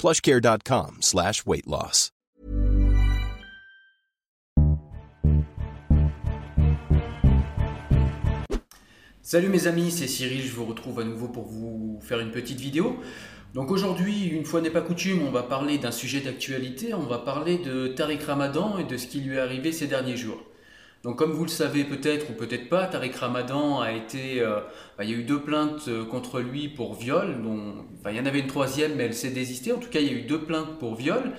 PlushCare.com/weight loss. Salut mes amis, c'est Cyril, je vous retrouve à nouveau pour vous faire une petite vidéo. Donc aujourd'hui, une fois n'est pas coutume, on va parler d'un sujet d'actualité, on va parler de Tariq Ramadan et de ce qui lui est arrivé ces derniers jours. Donc comme vous le savez peut-être ou peut-être pas, Tariq Ramadan a été... il y a eu 2 plaintes contre lui pour viol, dont, il y en avait une 3e mais elle s'est désistée. En tout cas il y a eu 2 plaintes pour viol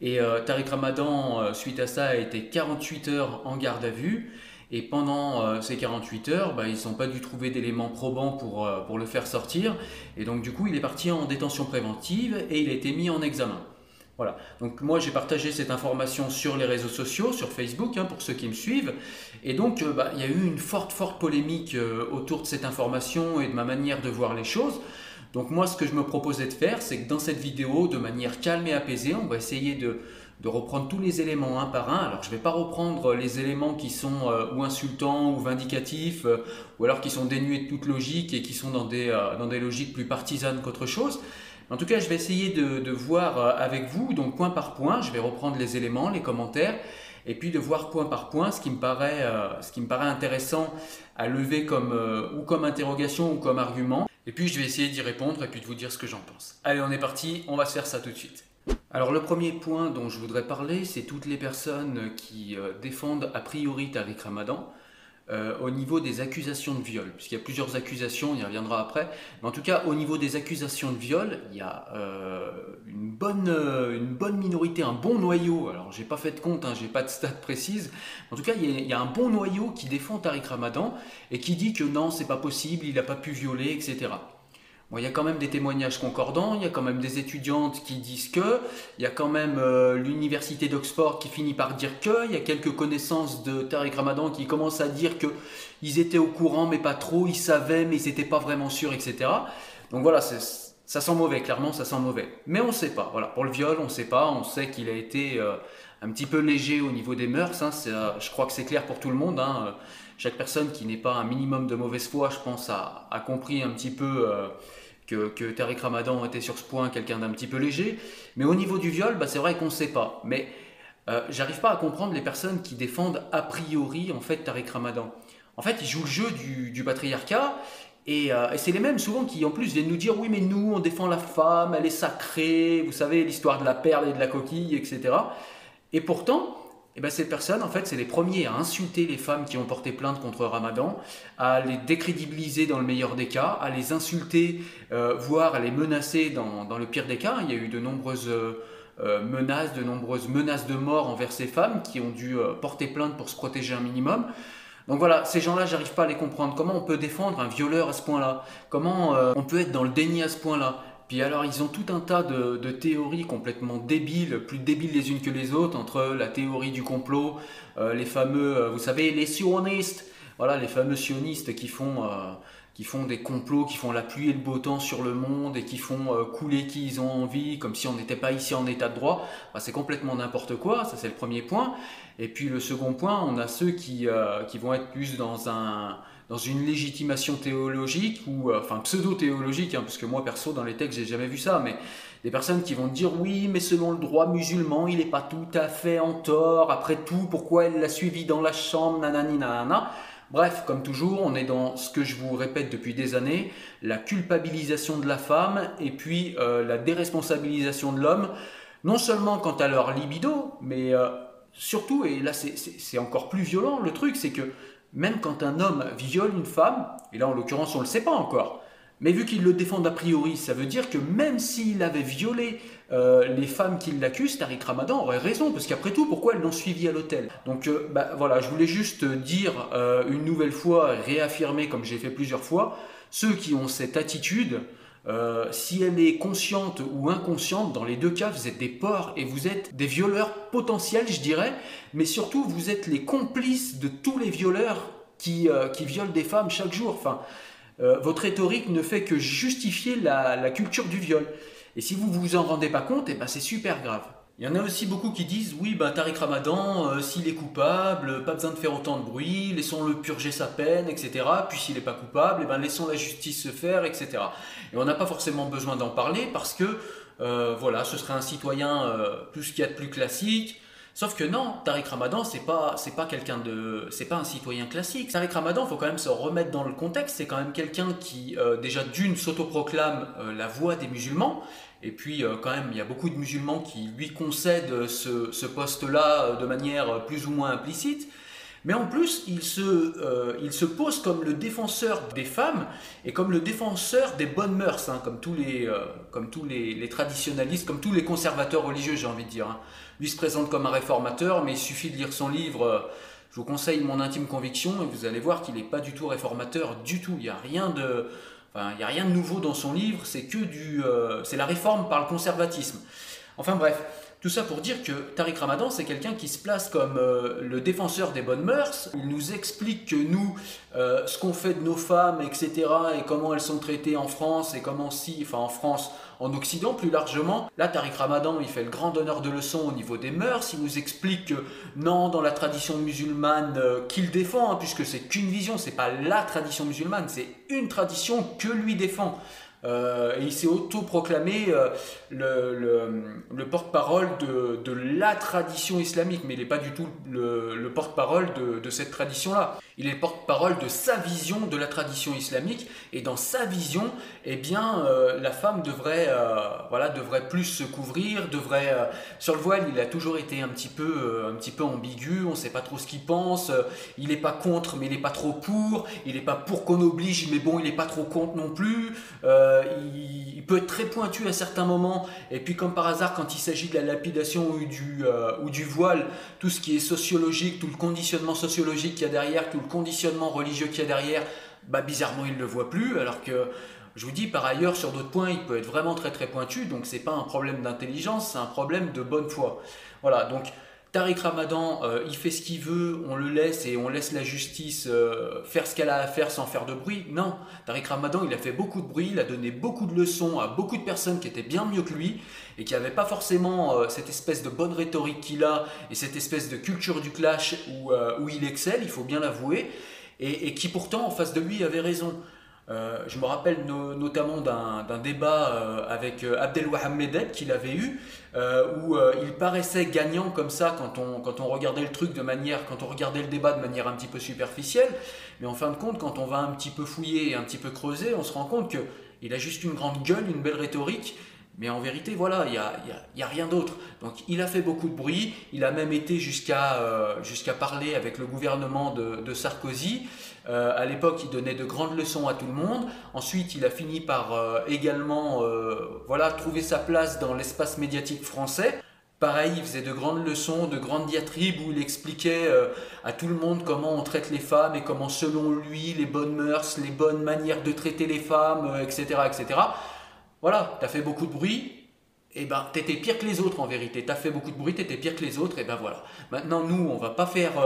et Tariq Ramadan suite à ça a été 48 heures en garde à vue. Et pendant ces 48 heures, ils n'ont pas dû trouver d'éléments probants pour le faire sortir. Et donc du coup il est parti en détention préventive et il a été mis en examen. Voilà. Donc moi j'ai partagé cette information sur les réseaux sociaux, sur Facebook pour ceux qui me suivent, et donc il y a eu une forte polémique autour de cette information et de ma manière de voir les choses. Donc moi ce que je me proposais de faire, c'est que dans cette vidéo, de manière calme et apaisée, on va essayer de reprendre tous les éléments un par un. Alors je ne vais pas reprendre les éléments qui sont ou insultants ou vindicatifs, ou alors qui sont dénués de toute logique et qui sont dans des logiques plus partisanes qu'autre chose. En tout cas, je vais essayer de voir avec vous, donc point par point, je vais reprendre les éléments, les commentaires, et puis de voir point par point ce qui me paraît intéressant à lever comme interrogation ou comme argument. Et puis je vais essayer d'y répondre et puis de vous dire ce que j'en pense. Allez, on est parti, on va se faire ça tout de suite. Alors le premier point dont je voudrais parler, c'est toutes les personnes qui défendent a priori Tariq Ramadan. Au niveau des accusations de viol, puisqu'il y a plusieurs accusations, on y reviendra après, mais en tout cas au niveau des accusations de viol, il y a une bonne minorité, un bon noyau, alors j'ai pas fait de compte, j'ai pas de stats précises, en tout cas il y a un bon noyau qui défend Tariq Ramadan et qui dit que non, c'est pas possible, il a pas pu violer, etc. Bon, il y a quand même des témoignages concordants, il y a quand même des étudiantes qui disent que, il y a quand même l'université d'Oxford qui finit par dire que, il y a quelques connaissances de Tariq Ramadan qui commencent à dire qu'ils étaient au courant mais pas trop, ils savaient mais ils n'étaient pas vraiment sûrs, etc. Donc voilà, ça sent mauvais, clairement ça sent mauvais. Mais on ne sait pas, voilà, pour le viol on ne sait pas, on sait qu'il a été un petit peu léger au niveau des mœurs, je crois que c'est clair pour tout le monde, Chaque personne qui n'est pas un minimum de mauvaise foi, je pense, a compris un petit peu que Tariq Ramadan était sur ce point quelqu'un d'un petit peu léger. Mais au niveau du viol, c'est vrai qu'on ne sait pas. Mais j'arrive pas à comprendre les personnes qui défendent a priori en fait Tariq Ramadan. En fait, ils jouent le jeu du patriarcat. Et c'est les mêmes souvent qui en plus viennent nous dire « Oui, mais nous, on défend la femme, elle est sacrée, vous savez, l'histoire de la perle et de la coquille, etc. » Et pourtant... ces personnes, en fait, c'est les premiers à insulter les femmes qui ont porté plainte contre Ramadan, à les décrédibiliser dans le meilleur des cas, à les insulter, voire à les menacer dans le pire des cas. Il y a eu de nombreuses menaces, de mort envers ces femmes qui ont dû porter plainte pour se protéger un minimum. Donc voilà, ces gens-là, j'arrive pas à les comprendre. Comment on peut défendre un violeur à ce point-là ? Comment on peut être dans le déni à ce point-là ? Puis alors, ils ont tout un tas de théories complètement débiles, plus débiles les unes que les autres, entre la théorie du complot, les fameux, vous savez, les sionistes, voilà, les fameux sionistes qui font, qui font des complots, qui font la pluie et le beau temps sur le monde et qui font couler qui ils ont envie, comme si on n'était pas ici en état de droit, bah, c'est complètement n'importe quoi. Ça, c'est le premier point. Et puis le second point, on a ceux qui vont être plus dans une légitimation théologique ou enfin pseudo-théologique, hein, parce que moi perso dans les textes j'ai jamais vu ça, mais des personnes qui vont dire oui, mais selon le droit musulman, il n'est pas tout à fait en tort. Après tout, pourquoi elle l'a suivi dans la chambre, nanani nanana. Bref, comme toujours, on est dans ce que je vous répète depuis des années, la culpabilisation de la femme et puis la déresponsabilisation de l'homme, non seulement quant à leur libido, mais surtout, et là c'est encore plus violent le truc, c'est que même quand un homme viole une femme, et là en l'occurrence on ne le sait pas encore, mais vu qu'ils le défendent a priori, ça veut dire que même s'il avait violé les femmes qui l'accusent, Tariq Ramadan aurait raison, parce qu'après tout, pourquoi elles l'ont suivi à l'hôtel ? Donc voilà, je voulais juste dire une nouvelle fois, réaffirmer comme j'ai fait plusieurs fois, ceux qui ont cette attitude, si elle est consciente ou inconsciente, dans les deux cas, vous êtes des porcs et vous êtes des violeurs potentiels, je dirais, mais surtout, vous êtes les complices de tous les violeurs qui violent des femmes chaque jour. Enfin, votre rhétorique ne fait que justifier la culture du viol. Et si vous vous en rendez pas compte, et ben c'est super grave. Il y en a aussi beaucoup qui disent « Oui, ben Tariq Ramadan, s'il est coupable, pas besoin de faire autant de bruit, laissons-le purger sa peine, etc. Puis s'il n'est pas coupable, et ben laissons la justice se faire, etc. » Et on n'a pas forcément besoin d'en parler parce que voilà, ce serait un citoyen plus qu'il y a de plus classique. Sauf que non, Tariq Ramadan, c'est pas un citoyen classique. Tariq Ramadan, faut quand même se remettre dans le contexte. C'est quand même quelqu'un qui déjà d'une s'autoproclame la voix des musulmans. Et puis quand même, il y a beaucoup de musulmans qui lui concèdent ce poste-là de manière plus ou moins implicite. Mais en plus, il se pose comme le défenseur des femmes et comme le défenseur des bonnes mœurs, hein, comme tous les traditionalistes, comme tous les conservateurs religieux, j'ai envie de dire. Hein. Lui se présente comme un réformateur, mais il suffit de lire son livre. Je vous conseille Mon intime conviction et vous allez voir qu'il n'est pas du tout réformateur du tout. Il y a rien de nouveau dans son livre. C'est que c'est la réforme par le conservatisme. Enfin bref. Tout ça pour dire que Tariq Ramadan, c'est quelqu'un qui se place comme le défenseur des bonnes mœurs. Il nous explique que nous, ce qu'on fait de nos femmes, etc., et comment elles sont traitées en France, et comment en France, en Occident plus largement. Là, Tariq Ramadan, il fait le grand donneur de leçons au niveau des mœurs. Il nous explique que non, dans la tradition musulmane qu'il défend, hein, puisque c'est qu'une vision, c'est pas la tradition musulmane, c'est une tradition que lui défend. Et il s'est autoproclamé le porte-parole de la tradition islamique, mais il n'est pas du tout le porte-parole de cette tradition-là. Il est le porte-parole de sa vision de la tradition islamique, et dans sa vision, eh bien, la femme devrait plus se couvrir, devrait sur le voile, il a toujours été un petit peu ambigu, on ne sait pas trop ce qu'il pense, il n'est pas contre, mais il n'est pas trop pour, il n'est pas pour qu'on oblige, mais bon, il n'est pas trop contre non plus. Il peut être très pointu à certains moments, et puis comme par hasard, quand il s'agit de la lapidation ou du voile, tout ce qui est sociologique, tout le conditionnement sociologique qu'il y a derrière, tout le conditionnement religieux qu'il y a derrière, bah bizarrement il ne le voit plus, alors que je vous dis par ailleurs sur d'autres points il peut être vraiment très très pointu, donc c'est pas un problème d'intelligence, c'est un problème de bonne foi. Voilà, donc Tariq Ramadan, il fait ce qu'il veut, on le laisse et on laisse la justice faire ce qu'elle a à faire sans faire de bruit. Non, Tariq Ramadan, il a fait beaucoup de bruit, il a donné beaucoup de leçons à beaucoup de personnes qui étaient bien mieux que lui et qui n'avaient pas forcément cette espèce de bonne rhétorique qu'il a et cette espèce de culture du clash où il excelle, il faut bien l'avouer, et qui pourtant en face de lui avait raison. Je me rappelle notamment d'un débat avec Abdelouahmedeb qu'il avait eu, où il paraissait gagnant comme ça quand on regardait quand on regardait le débat de manière un petit peu superficielle, mais en fin de compte, quand on va un petit peu fouiller et un petit peu creuser, on se rend compte qu'il a juste une grande gueule, une belle rhétorique. Mais en vérité, voilà, il n'y a rien d'autre. Donc il a fait beaucoup de bruit, il a même été jusqu'à parler avec le gouvernement de Sarkozy. À l'époque, il donnait de grandes leçons à tout le monde. Ensuite, il a fini par également trouver sa place dans l'espace médiatique français. Pareil, il faisait de grandes leçons, de grandes diatribes où il expliquait à tout le monde comment on traite les femmes et comment, selon lui, les bonnes mœurs, les bonnes manières de traiter les femmes, etc., etc. Voilà, t'as fait beaucoup de bruit, eh ben, t'étais pire que les autres en vérité, t'as fait beaucoup de bruit, t'étais pire que les autres, et ben voilà. Maintenant nous, on va pas faire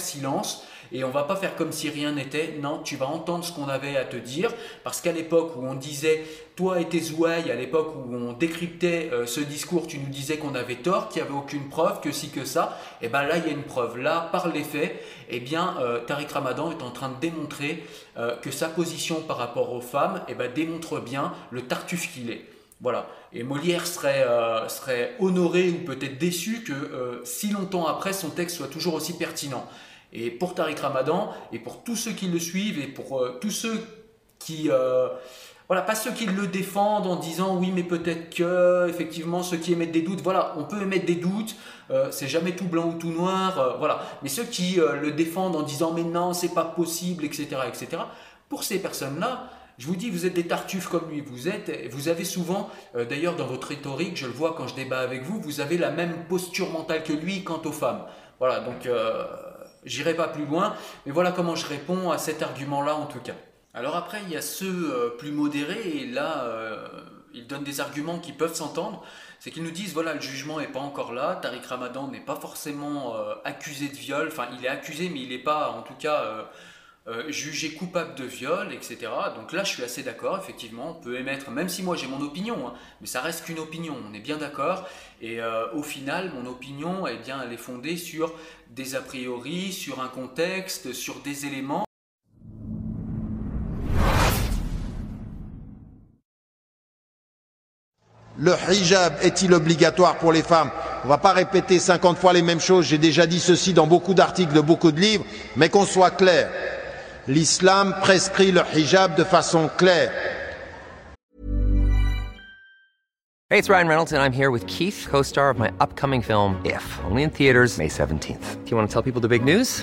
silence et on va pas faire comme si rien n'était. Non, tu vas entendre ce qu'on avait à te dire, parce qu'à l'époque où on disait toi et tes ouailles, à l'époque où on décryptait ce discours, tu nous disais qu'on avait tort, qu'il n'y avait aucune preuve, que si que ça, et ben là il y a une preuve, là par les faits, et bien Tariq Ramadan est en train de démontrer que sa position par rapport aux femmes, et ben démontre bien le Tartuffe qu'il est. Voilà. Et Molière serait honoré ou peut-être déçu que si longtemps après son texte soit toujours aussi pertinent. Et pour Tariq Ramadan et pour tous ceux qui le suivent et pour tous ceux qui... voilà, pas ceux qui le défendent en disant oui mais peut-être que, effectivement, ceux qui émettent des doutes, voilà, on peut émettre des doutes, c'est jamais tout blanc ou tout noir, voilà. Mais ceux qui le défendent en disant mais non, c'est pas possible, etc., etc., pour ces personnes-là, je vous dis, vous êtes des tartuffes comme lui. Vous avez souvent, d'ailleurs dans votre rhétorique, je le vois quand je débat avec vous, vous avez la même posture mentale que lui quant aux femmes. Voilà, donc j'irai pas plus loin, mais voilà comment je réponds à cet argument-là en tout cas. Alors après, il y a ceux plus modérés, et là, ils donnent des arguments qui peuvent s'entendre. C'est qu'ils nous disent, voilà, le jugement n'est pas encore là, Tariq Ramadan n'est pas forcément accusé de viol, enfin il est accusé, mais il n'est pas, en tout cas... jugé coupable de viol, etc. Donc là, je suis assez d'accord, effectivement, on peut émettre, même si moi j'ai mon opinion, hein, mais ça reste qu'une opinion, on est bien d'accord, et au final, mon opinion, eh bien, elle est fondée sur des a priori, sur un contexte, sur des éléments. Le hijab est-il obligatoire pour les femmes ? On ne va pas répéter 50 fois les mêmes choses, j'ai déjà dit ceci dans beaucoup d'articles, de beaucoup de livres, mais qu'on soit clair. L'islam prescrit le hijab de façon claire. Hey, it's Ryan Reynolds, and I'm here with Keith, co-star of my upcoming film, If, only in theaters May 17th. Do you want to tell people the big news?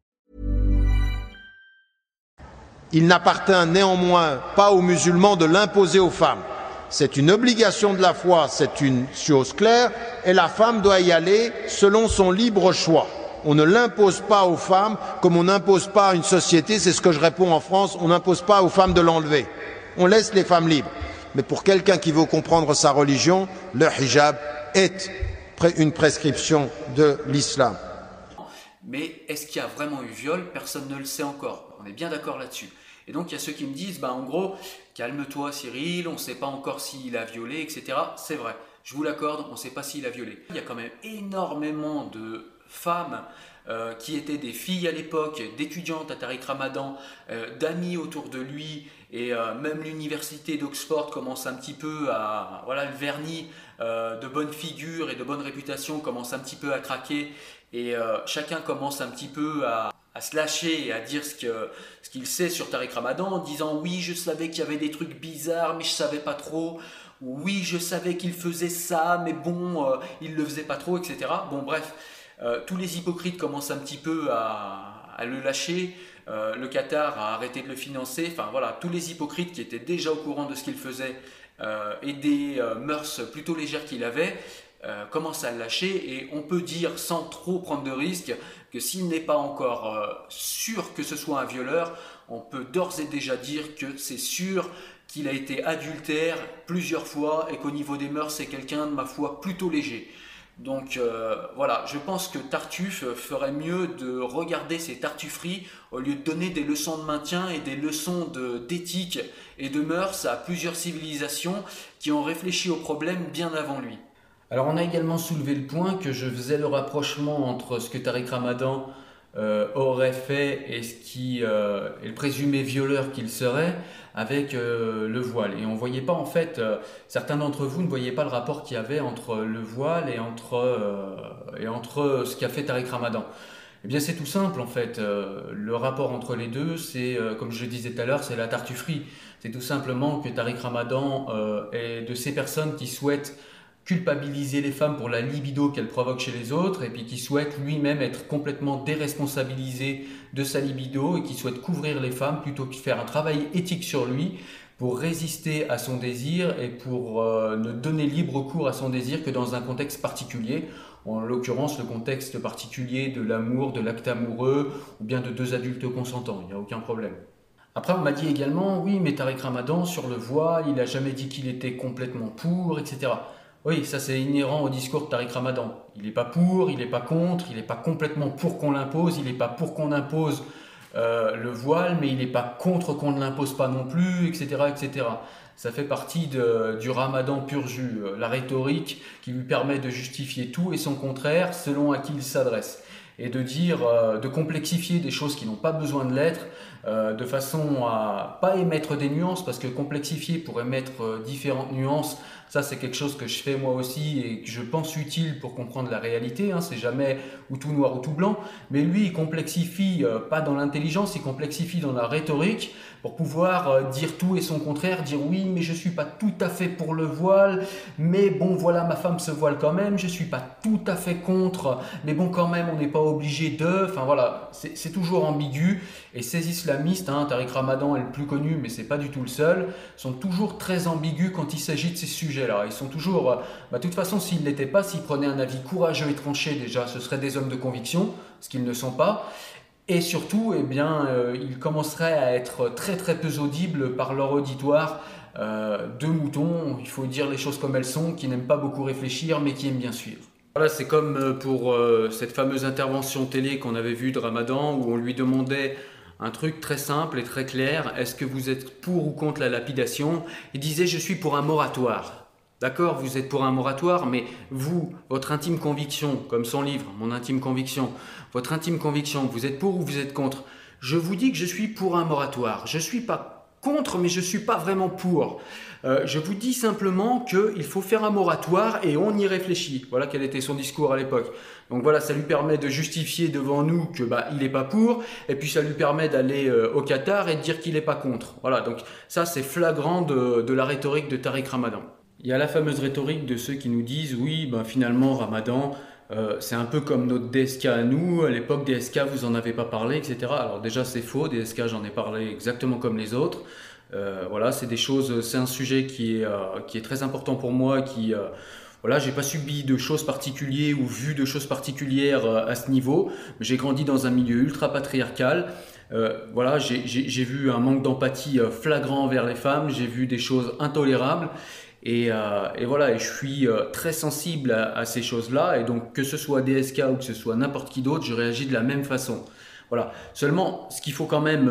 Il n'appartient néanmoins pas aux musulmans de l'imposer aux femmes. C'est une obligation de la foi, c'est une chose claire, et la femme doit y aller selon son libre choix. On ne l'impose pas aux femmes comme on n'impose pas à une société, c'est ce que je réponds en France, on n'impose pas aux femmes de l'enlever. On laisse les femmes libres. Mais pour quelqu'un qui veut comprendre sa religion, le hijab est une prescription de l'islam. Mais est-ce qu'il y a vraiment eu viol ? Personne ne le sait encore. On est bien d'accord là-dessus. Et donc, il y a ceux qui me disent, bah, en gros, calme-toi Cyril, on ne sait pas encore s'il a violé, etc. C'est vrai, je vous l'accorde, on ne sait pas s'il a violé. Il y a quand même énormément de femmes qui étaient des filles à l'époque, d'étudiantes à Tariq Ramadan, d'amis autour de lui, et même l'université d'Oxford commence un petit peu à... Voilà, le vernis de bonne figure et de bonne réputation commence un petit peu à craquer, et chacun commence un petit peu à se lâcher et à dire ce qu'il sait sur Tariq Ramadan en disant « oui, je savais qu'il y avait des trucs bizarres, mais je savais pas trop », « oui, je savais qu'il faisait ça, mais bon, il le faisait pas trop », etc. Bon bref, tous les hypocrites commencent un petit peu à le lâcher, le Qatar a arrêté de le financer, enfin voilà, tous les hypocrites qui étaient déjà au courant de ce qu'il faisait et des mœurs plutôt légères qu'il avait, commence à le lâcher et on peut dire sans trop prendre de risques que s'il n'est pas encore sûr que ce soit un violeur, on peut d'ores et déjà dire que c'est sûr qu'il a été adultère plusieurs fois et qu'au niveau des mœurs c'est quelqu'un de ma foi plutôt léger. Donc voilà, je pense que Tartuffe ferait mieux de regarder ses tartufferie au lieu de donner des leçons de maintien et des leçons d'éthique et de mœurs à plusieurs civilisations qui ont réfléchi au problème bien avant lui. Alors on a également soulevé le point que je faisais le rapprochement entre ce que Tariq Ramadan aurait fait et et le présumé violeur qu'il serait avec le voile. Et on voyait pas en fait, certains d'entre vous ne voyaient pas le rapport qu'il y avait entre le voile et entre ce qu'a fait Tariq Ramadan. Eh bien c'est tout simple en fait, le rapport entre les deux c'est, comme je le disais tout à l'heure, c'est la tartufferie. C'est tout simplement que Tariq Ramadan est de ces personnes qui souhaitent culpabiliser les femmes pour la libido qu'elles provoquent chez les autres et puis qui souhaite lui-même être complètement déresponsabilisé de sa libido et qui souhaite couvrir les femmes plutôt que de faire un travail éthique sur lui pour résister à son désir et pour ne donner libre cours à son désir que dans un contexte particulier, en l'occurrence le contexte particulier de l'amour, de l'acte amoureux ou bien de deux adultes consentants, il n'y a aucun problème. Après, on m'a dit également, oui, mais Tariq Ramadan sur le voile, il n'a jamais dit qu'il était complètement pour, etc. Oui, ça c'est inhérent au discours de Tariq Ramadan. Il n'est pas pour, il n'est pas contre, il n'est pas complètement pour qu'on l'impose, il n'est pas pour qu'on impose le voile, mais il n'est pas contre qu'on ne l'impose pas non plus, etc. etc. Ça fait partie du Ramadan pur jus, la rhétorique qui lui permet de justifier tout et son contraire selon à qui il s'adresse. Et de dire, de complexifier des choses qui n'ont pas besoin de l'être, de façon à pas émettre des nuances, parce que complexifier pour émettre différentes nuances, ça c'est quelque chose que je fais moi aussi et que je pense utile pour comprendre la réalité, hein, c'est jamais ou tout noir ou tout blanc, mais lui il complexifie pas dans l'intelligence, il complexifie dans la rhétorique pour pouvoir dire tout et son contraire, dire oui mais je suis pas tout à fait pour le voile, mais bon voilà ma femme se voile quand même, je suis pas tout à fait contre, mais bon quand même on n'est pas obligé de, enfin voilà, c'est toujours ambigu et ces islamistes, hein, Tariq Ramadan est le plus connu mais c'est pas du tout le seul, sont toujours très ambigus quand il s'agit de ces sujets-là. Ils sont toujours, de toute façon s'ils ne l'étaient pas, s'ils prenaient un avis courageux et tranché déjà, ce seraient des hommes de conviction, ce qu'ils ne sont pas. Et surtout, eh bien, ils commenceraient à être très très peu audibles par leur auditoire de moutons, il faut dire les choses comme elles sont, qui n'aiment pas beaucoup réfléchir mais qui aiment bien suivre. Voilà, c'est comme pour cette fameuse intervention télé qu'on avait vue de Ramadan où on lui demandait un truc très simple et très clair, est-ce que vous êtes pour ou contre la lapidation? Il disait je suis pour un moratoire. D'accord, vous êtes pour un moratoire, mais vous, votre intime conviction, comme son livre, mon intime conviction, votre intime conviction, vous êtes pour ou vous êtes contre? Je vous dis que je suis pour un moratoire, je suis pas contre, mais je ne suis pas vraiment pour. Je vous dis simplement qu'il faut faire un moratoire et on y réfléchit. Voilà quel était son discours à l'époque. Donc voilà, ça lui permet de justifier devant nous que il n'est pas pour, et puis ça lui permet d'aller au Qatar et de dire qu'il n'est pas contre. Voilà, donc ça c'est flagrant de la rhétorique de Tariq Ramadan. Il y a la fameuse rhétorique de ceux qui nous disent « oui, finalement Ramadan, c'est un peu comme notre DSK à nous, à l'époque DSK vous en avez pas parlé, etc. » Alors déjà c'est faux, DSK j'en ai parlé exactement comme les autres. Voilà, c'est des choses, c'est un sujet qui est très important pour moi, voilà, j'ai pas subi de choses particulières ou vu de choses particulières à ce niveau. J'ai grandi dans un milieu ultra patriarcal. Voilà, j'ai vu un manque d'empathie flagrant envers les femmes, j'ai vu des choses intolérables. Et voilà, et je suis très sensible à ces choses-là, et donc que ce soit DSK ou que ce soit n'importe qui d'autre, je réagis de la même façon. Voilà. Seulement, ce qu'il faut quand même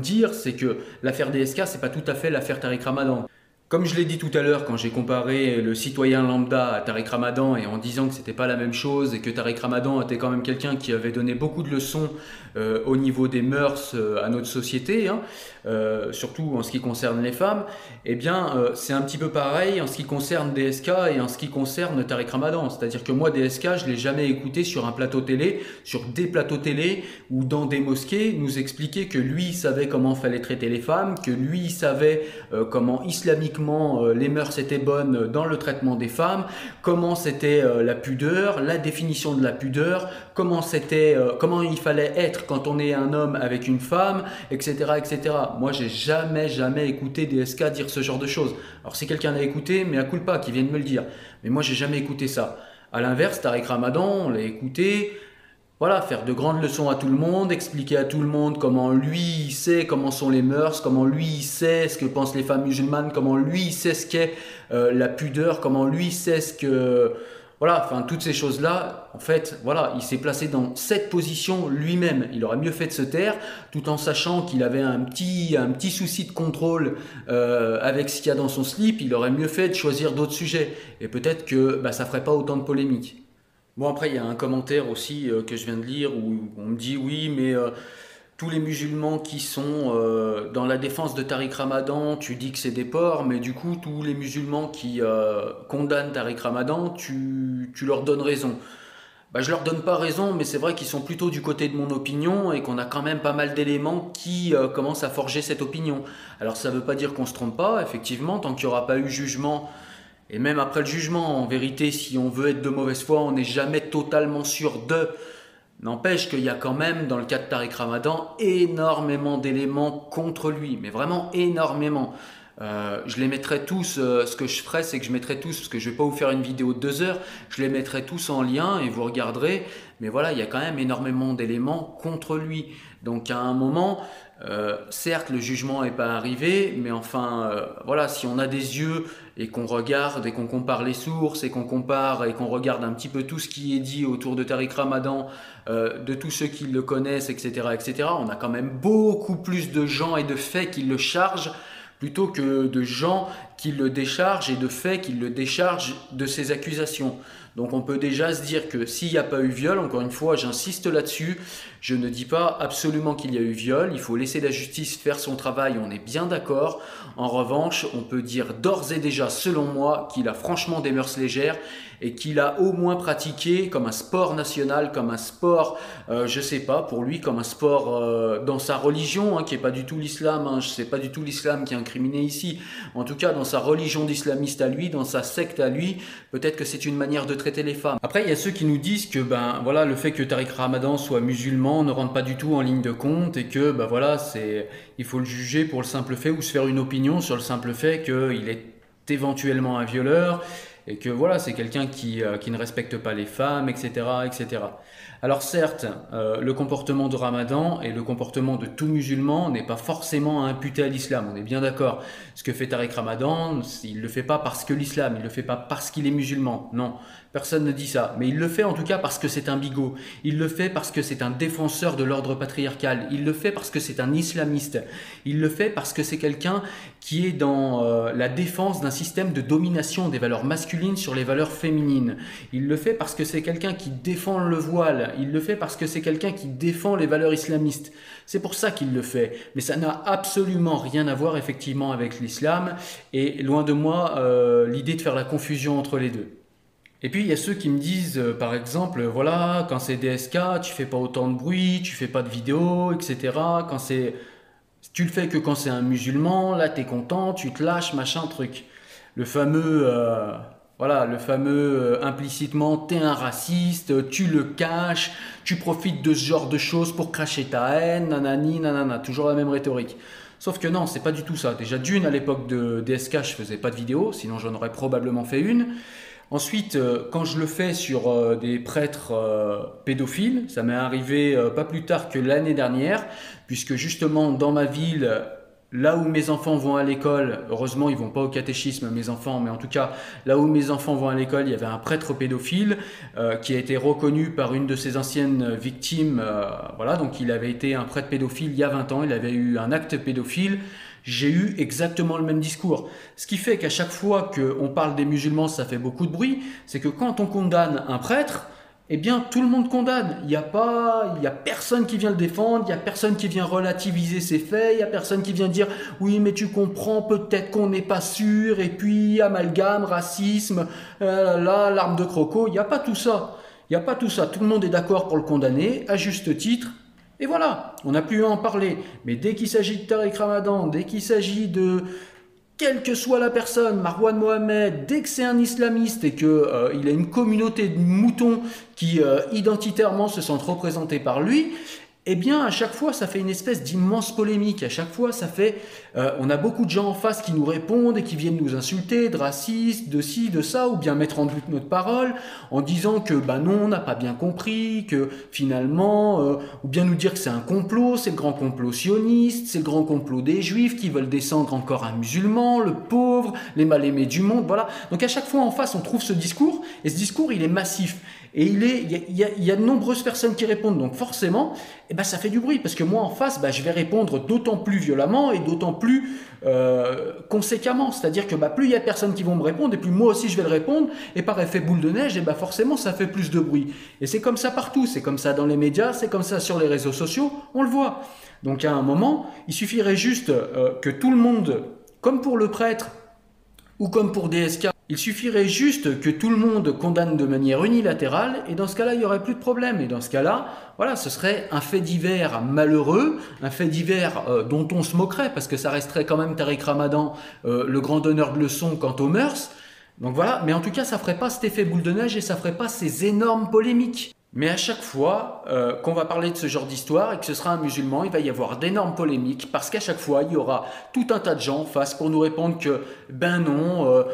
dire, c'est que l'affaire DSK, c'est pas tout à fait l'affaire Tariq Ramadan. Comme je l'ai dit tout à l'heure, quand j'ai comparé le citoyen lambda à Tariq Ramadan et en disant que c'était pas la même chose et que Tariq Ramadan était quand même quelqu'un qui avait donné beaucoup de leçons au niveau des mœurs à notre société, hein, surtout en ce qui concerne les femmes, eh bien c'est un petit peu pareil en ce qui concerne DSK et en ce qui concerne Tariq Ramadan. C'est-à-dire que moi, DSK, je l'ai jamais écouté sur un plateau télé, sur des plateaux télé ou dans des mosquées, nous expliquer que lui, il savait comment fallait traiter les femmes, que lui, il savait comment islamiquement les mœurs étaient bonnes dans le traitement des femmes, comment c'était la pudeur, la définition de la pudeur, comment il fallait être quand on est un homme avec une femme, etc. etc. Moi, j'ai jamais écouté DSK dire ce genre de choses. Alors, si quelqu'un l'a écouté, mea culpa, qui vient de me le dire. Mais moi, j'ai jamais écouté ça. À l'inverse, Tariq Ramadan, on l'a écouté. Voilà, faire de grandes leçons à tout le monde, expliquer à tout le monde comment lui il sait comment sont les mœurs, comment lui il sait ce que pensent les femmes musulmanes, comment lui il sait ce qu'est la pudeur, comment lui il sait ce que... Voilà, enfin toutes ces choses-là, en fait, voilà, il s'est placé dans cette position lui-même. Il aurait mieux fait de se taire, tout en sachant qu'il avait un petit souci de contrôle avec ce qu'il y a dans son slip, il aurait mieux fait de choisir d'autres sujets. Et peut-être que ça ferait pas autant de polémiques. Bon, après, il y a un commentaire aussi que je viens de lire où on me dit oui, mais tous les musulmans qui sont dans la défense de Tariq Ramadan, tu dis que c'est des porcs, mais du coup, tous les musulmans qui condamnent Tariq Ramadan, tu leur donnes raison. Bah, je leur donne pas raison, mais c'est vrai qu'ils sont plutôt du côté de mon opinion et qu'on a quand même pas mal d'éléments qui commencent à forger cette opinion. Alors, ça veut pas dire qu'on se trompe pas, effectivement, tant qu'il n'y aura pas eu jugement. Et même après le jugement, en vérité, si on veut être de mauvaise foi, on n'est jamais totalement sûr de. N'empêche qu'il y a quand même, dans le cas de Tariq Ramadan, énormément d'éléments contre lui, mais vraiment énormément. Je les mettrai tous, ce que je ferai, c'est que je mettrai tous, parce que je ne vais pas vous faire une vidéo de 2 heures, je les mettrai tous en lien et vous regarderez. Mais voilà, il y a quand même énormément d'éléments contre lui. Donc à un moment, certes, le jugement n'est pas arrivé, mais enfin, voilà, si on a des yeux et qu'on regarde et qu'on compare les sources et qu'on compare et qu'on regarde un petit peu tout ce qui est dit autour de Tariq Ramadan, de tous ceux qui le connaissent, etc., etc., on a quand même beaucoup plus de gens et de faits qui le chargent plutôt que de gens qui le déchargent et de faits qui le déchargent de ses accusations. Donc on peut déjà se dire que s'il n'y a pas eu viol, encore une fois, j'insiste là-dessus, je ne dis pas absolument qu'il y a eu viol, il faut laisser la justice faire son travail, on est bien d'accord. En revanche, on peut dire d'ores et déjà, selon moi, qu'il a franchement des mœurs légères et qu'il a au moins pratiqué comme un sport national, comme un sport, je sais pas, pour lui, comme un sport dans sa religion, qui n'est pas du tout l'islam, c'est pas du tout l'islam qui est incriminé ici, en tout cas dans sa religion d'islamiste à lui, dans sa secte à lui, peut-être que c'est une manière de traiter les femmes. Après, il y a ceux qui nous disent que voilà, le fait que Tariq Ramadan soit musulman ne rentre pas du tout en ligne de compte et que voilà, il faut le juger pour le simple fait ou se faire une opinion sur le simple fait qu'il est éventuellement un violeur et que voilà, c'est quelqu'un qui ne respecte pas les femmes, etc., etc. Alors certes, le comportement de Ramadan et le comportement de tout musulman n'est pas forcément à imputer à l'islam, on est bien d'accord. Ce que fait Tariq Ramadan, il le fait pas parce que l'islam, il le fait pas parce qu'il est musulman, non. Personne ne dit ça, mais il le fait en tout cas parce que c'est un bigot, il le fait parce que c'est un défenseur de l'ordre patriarcal, il le fait parce que c'est un islamiste, il le fait parce que c'est quelqu'un qui est dans la défense d'un système de domination des valeurs masculines sur les valeurs féminines, il le fait parce que c'est quelqu'un qui défend le voile, il le fait parce que c'est quelqu'un qui défend les valeurs islamistes. C'est pour ça qu'il le fait, mais ça n'a absolument rien à voir effectivement avec l'islam et loin de moi l'idée de faire la confusion entre les deux. Et puis il y a ceux qui me disent par exemple, voilà, quand c'est DSK, tu fais pas autant de bruit, tu fais pas de vidéos, etc. Quand c'est, tu le fais que quand c'est un musulman, là t'es content, tu te lâches, machin, truc. Le fameux, voilà, le fameux implicitement, t'es un raciste, tu le caches, tu profites de ce genre de choses pour cracher ta haine, nanani, nanana, toujours la même rhétorique. Sauf que non, c'est pas du tout ça. Déjà d'une, à l'époque de DSK, je faisais pas de vidéos, sinon j'en aurais probablement fait une. Ensuite, quand je le fais sur des prêtres pédophiles, ça m'est arrivé pas plus tard que l'année dernière, puisque justement dans ma ville, là où mes enfants vont à l'école, heureusement ils vont pas au catéchisme mes enfants, mais en tout cas là où mes enfants vont à l'école, il y avait un prêtre pédophile qui a été reconnu par une de ses anciennes victimes, voilà, donc il avait été un prêtre pédophile il y a 20 ans, il avait eu un acte pédophile. J'ai eu exactement le même discours. Ce qui fait qu'à chaque fois qu'on parle des musulmans, ça fait beaucoup de bruit, c'est que quand on condamne un prêtre, eh bien tout le monde condamne. Il n'y a personne qui vient le défendre, il n'y a personne qui vient relativiser ses faits, il n'y a personne qui vient dire « oui, mais tu comprends, peut-être qu'on n'est pas sûr, et puis amalgame, racisme, là, l'arme de croco », il n'y a pas tout ça. Il n'y a pas tout ça. Tout le monde est d'accord pour le condamner, à juste titre. Et voilà, on n'a plus à en parler. Mais dès qu'il s'agit de Tariq Ramadan, dès qu'il s'agit de quelle que soit la personne, Marwan Mohamed, dès que c'est un islamiste et qu'il a une communauté de moutons qui identitairement se sentent représentés par lui, eh bien à chaque fois ça fait une espèce d'immense polémique. À chaque fois ça fait, on a beaucoup de gens en face qui nous répondent et qui viennent nous insulter, de racistes, de ci, de ça, ou bien mettre en doute notre parole en disant que non, on n'a pas bien compris, que finalement, ou bien nous dire que c'est un complot, c'est le grand complot sioniste, c'est le grand complot des juifs qui veulent descendre encore un musulman, le pauvre, les mal-aimés du monde, voilà. Donc à chaque fois en face on trouve ce discours, et ce discours il est massif. Et il y a de nombreuses personnes qui répondent, donc forcément, eh ben, ça fait du bruit, parce que moi en face, ben, je vais répondre d'autant plus violemment et d'autant plus conséquemment, c'est-à-dire que ben, plus il y a de personnes qui vont me répondre, et plus moi aussi je vais le répondre, et par effet boule de neige, eh ben, forcément ça fait plus de bruit. Et c'est comme ça partout, c'est comme ça dans les médias, c'est comme ça sur les réseaux sociaux, on le voit. Donc à un moment, il suffirait juste que tout le monde, comme pour le prêtre ou comme pour DSK, il suffirait juste que tout le monde condamne de manière unilatérale, et dans ce cas-là, il n'y aurait plus de problème. Et dans ce cas-là, voilà, ce serait un fait divers malheureux, un fait divers dont on se moquerait, parce que ça resterait quand même Tariq Ramadan, le grand donneur de leçons quant aux mœurs. Donc voilà, mais en tout cas, ça ne ferait pas cet effet boule de neige et ça ne ferait pas ces énormes polémiques. Mais à chaque fois qu'on va parler de ce genre d'histoire et que ce sera un musulman, il va y avoir d'énormes polémiques, parce qu'à chaque fois, il y aura tout un tas de gens en face pour nous répondre que « ben non,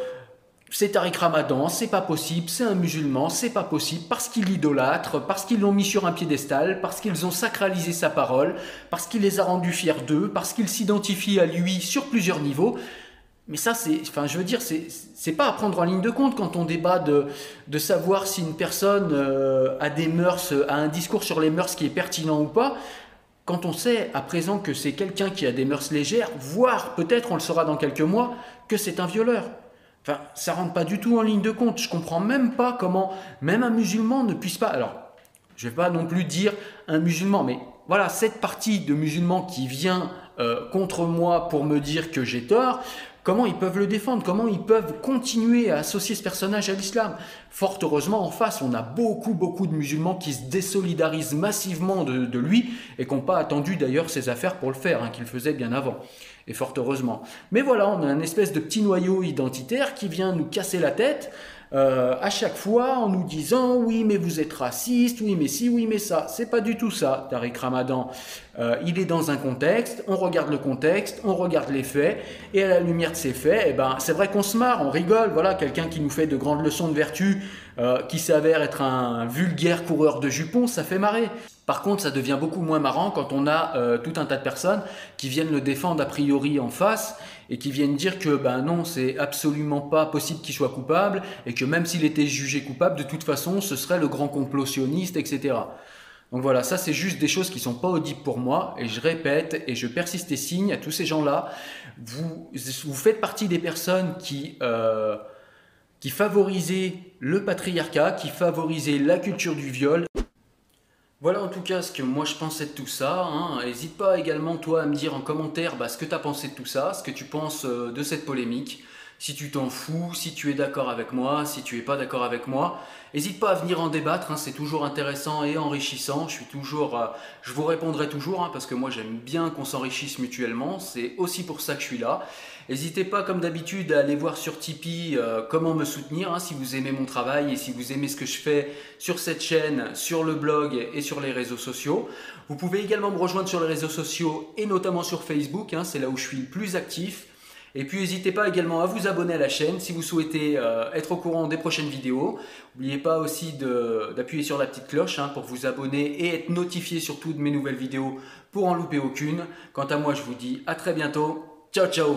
c'est Tariq Ramadan, c'est pas possible, c'est un musulman, c'est pas possible, parce qu'il idolâtre, parce qu'ils l'ont mis sur un piédestal, parce qu'ils ont sacralisé sa parole, parce qu'il les a rendus fiers d'eux, parce qu'ils s'identifient à lui sur plusieurs niveaux. » Mais ça, c'est pas à prendre en ligne de compte quand on débat de savoir si une personne a des mœurs, a un discours sur les mœurs qui est pertinent ou pas. Quand on sait à présent que c'est quelqu'un qui a des mœurs légères, voire peut-être, on le saura dans quelques mois, que c'est un violeur. Enfin, ça rentre pas du tout en ligne de compte. Je comprends même pas comment même un musulman ne puisse pas... Alors, je vais pas non plus dire un musulman, mais voilà, cette partie de musulmans qui vient contre moi pour me dire que j'ai tort, comment ils peuvent le défendre? Comment ils peuvent continuer à associer ce personnage à l'islam? Fort heureusement, en face, on a beaucoup de musulmans qui se désolidarisent massivement de lui et qui n'ont pas attendu d'ailleurs ses affaires pour le faire, hein, qu'ils faisaient bien avant. Et fort heureusement. Mais voilà, on a un espèce de petit noyau identitaire qui vient nous casser la tête à chaque fois en nous disant « oui, mais vous êtes raciste, oui, mais si, oui, mais ça ». C'est pas du tout ça, Tariq Ramadan. Il est dans un contexte, on regarde le contexte, on regarde les faits, et à la lumière de ces faits, eh ben, c'est vrai qu'on se marre, on rigole. Voilà, quelqu'un qui nous fait de grandes leçons de vertu, qui s'avère être un vulgaire coureur de jupons, ça fait marrer. Par contre, ça devient beaucoup moins marrant quand on a tout un tas de personnes qui viennent le défendre a priori en face et qui viennent dire que ben non, c'est absolument pas possible qu'il soit coupable et que même s'il était jugé coupable, de toute façon, ce serait le grand complot sioniste, etc. Donc voilà, ça c'est juste des choses qui sont pas audibles pour moi, et je répète et je persiste et signe à tous ces gens-là. Vous faites partie des personnes qui favorisaient le patriarcat, qui favorisaient la culture du viol. Voilà en tout cas ce que moi je pensais de tout ça, hein. N'hésite pas également toi à me dire en commentaire bah, ce que tu as pensé de tout ça, ce que tu penses de cette polémique, si tu t'en fous, si tu es d'accord avec moi, si tu n'es pas d'accord avec moi. N'hésite pas à venir en débattre, hein. C'est toujours intéressant et enrichissant, je vous répondrai toujours hein, parce que moi j'aime bien qu'on s'enrichisse mutuellement, c'est aussi pour ça que je suis là. N'hésitez pas comme d'habitude à aller voir sur Tipeee comment me soutenir hein, si vous aimez mon travail et si vous aimez ce que je fais sur cette chaîne, sur le blog et sur les réseaux sociaux. Vous pouvez également me rejoindre sur les réseaux sociaux et notamment sur Facebook, hein, c'est là où je suis le plus actif. Et puis n'hésitez pas également à vous abonner à la chaîne si vous souhaitez être au courant des prochaines vidéos. N'oubliez pas aussi d'appuyer sur la petite cloche hein, pour vous abonner et être notifié surtout de mes nouvelles vidéos pour en louper aucune. Quant à moi je vous dis à très bientôt, ciao ciao.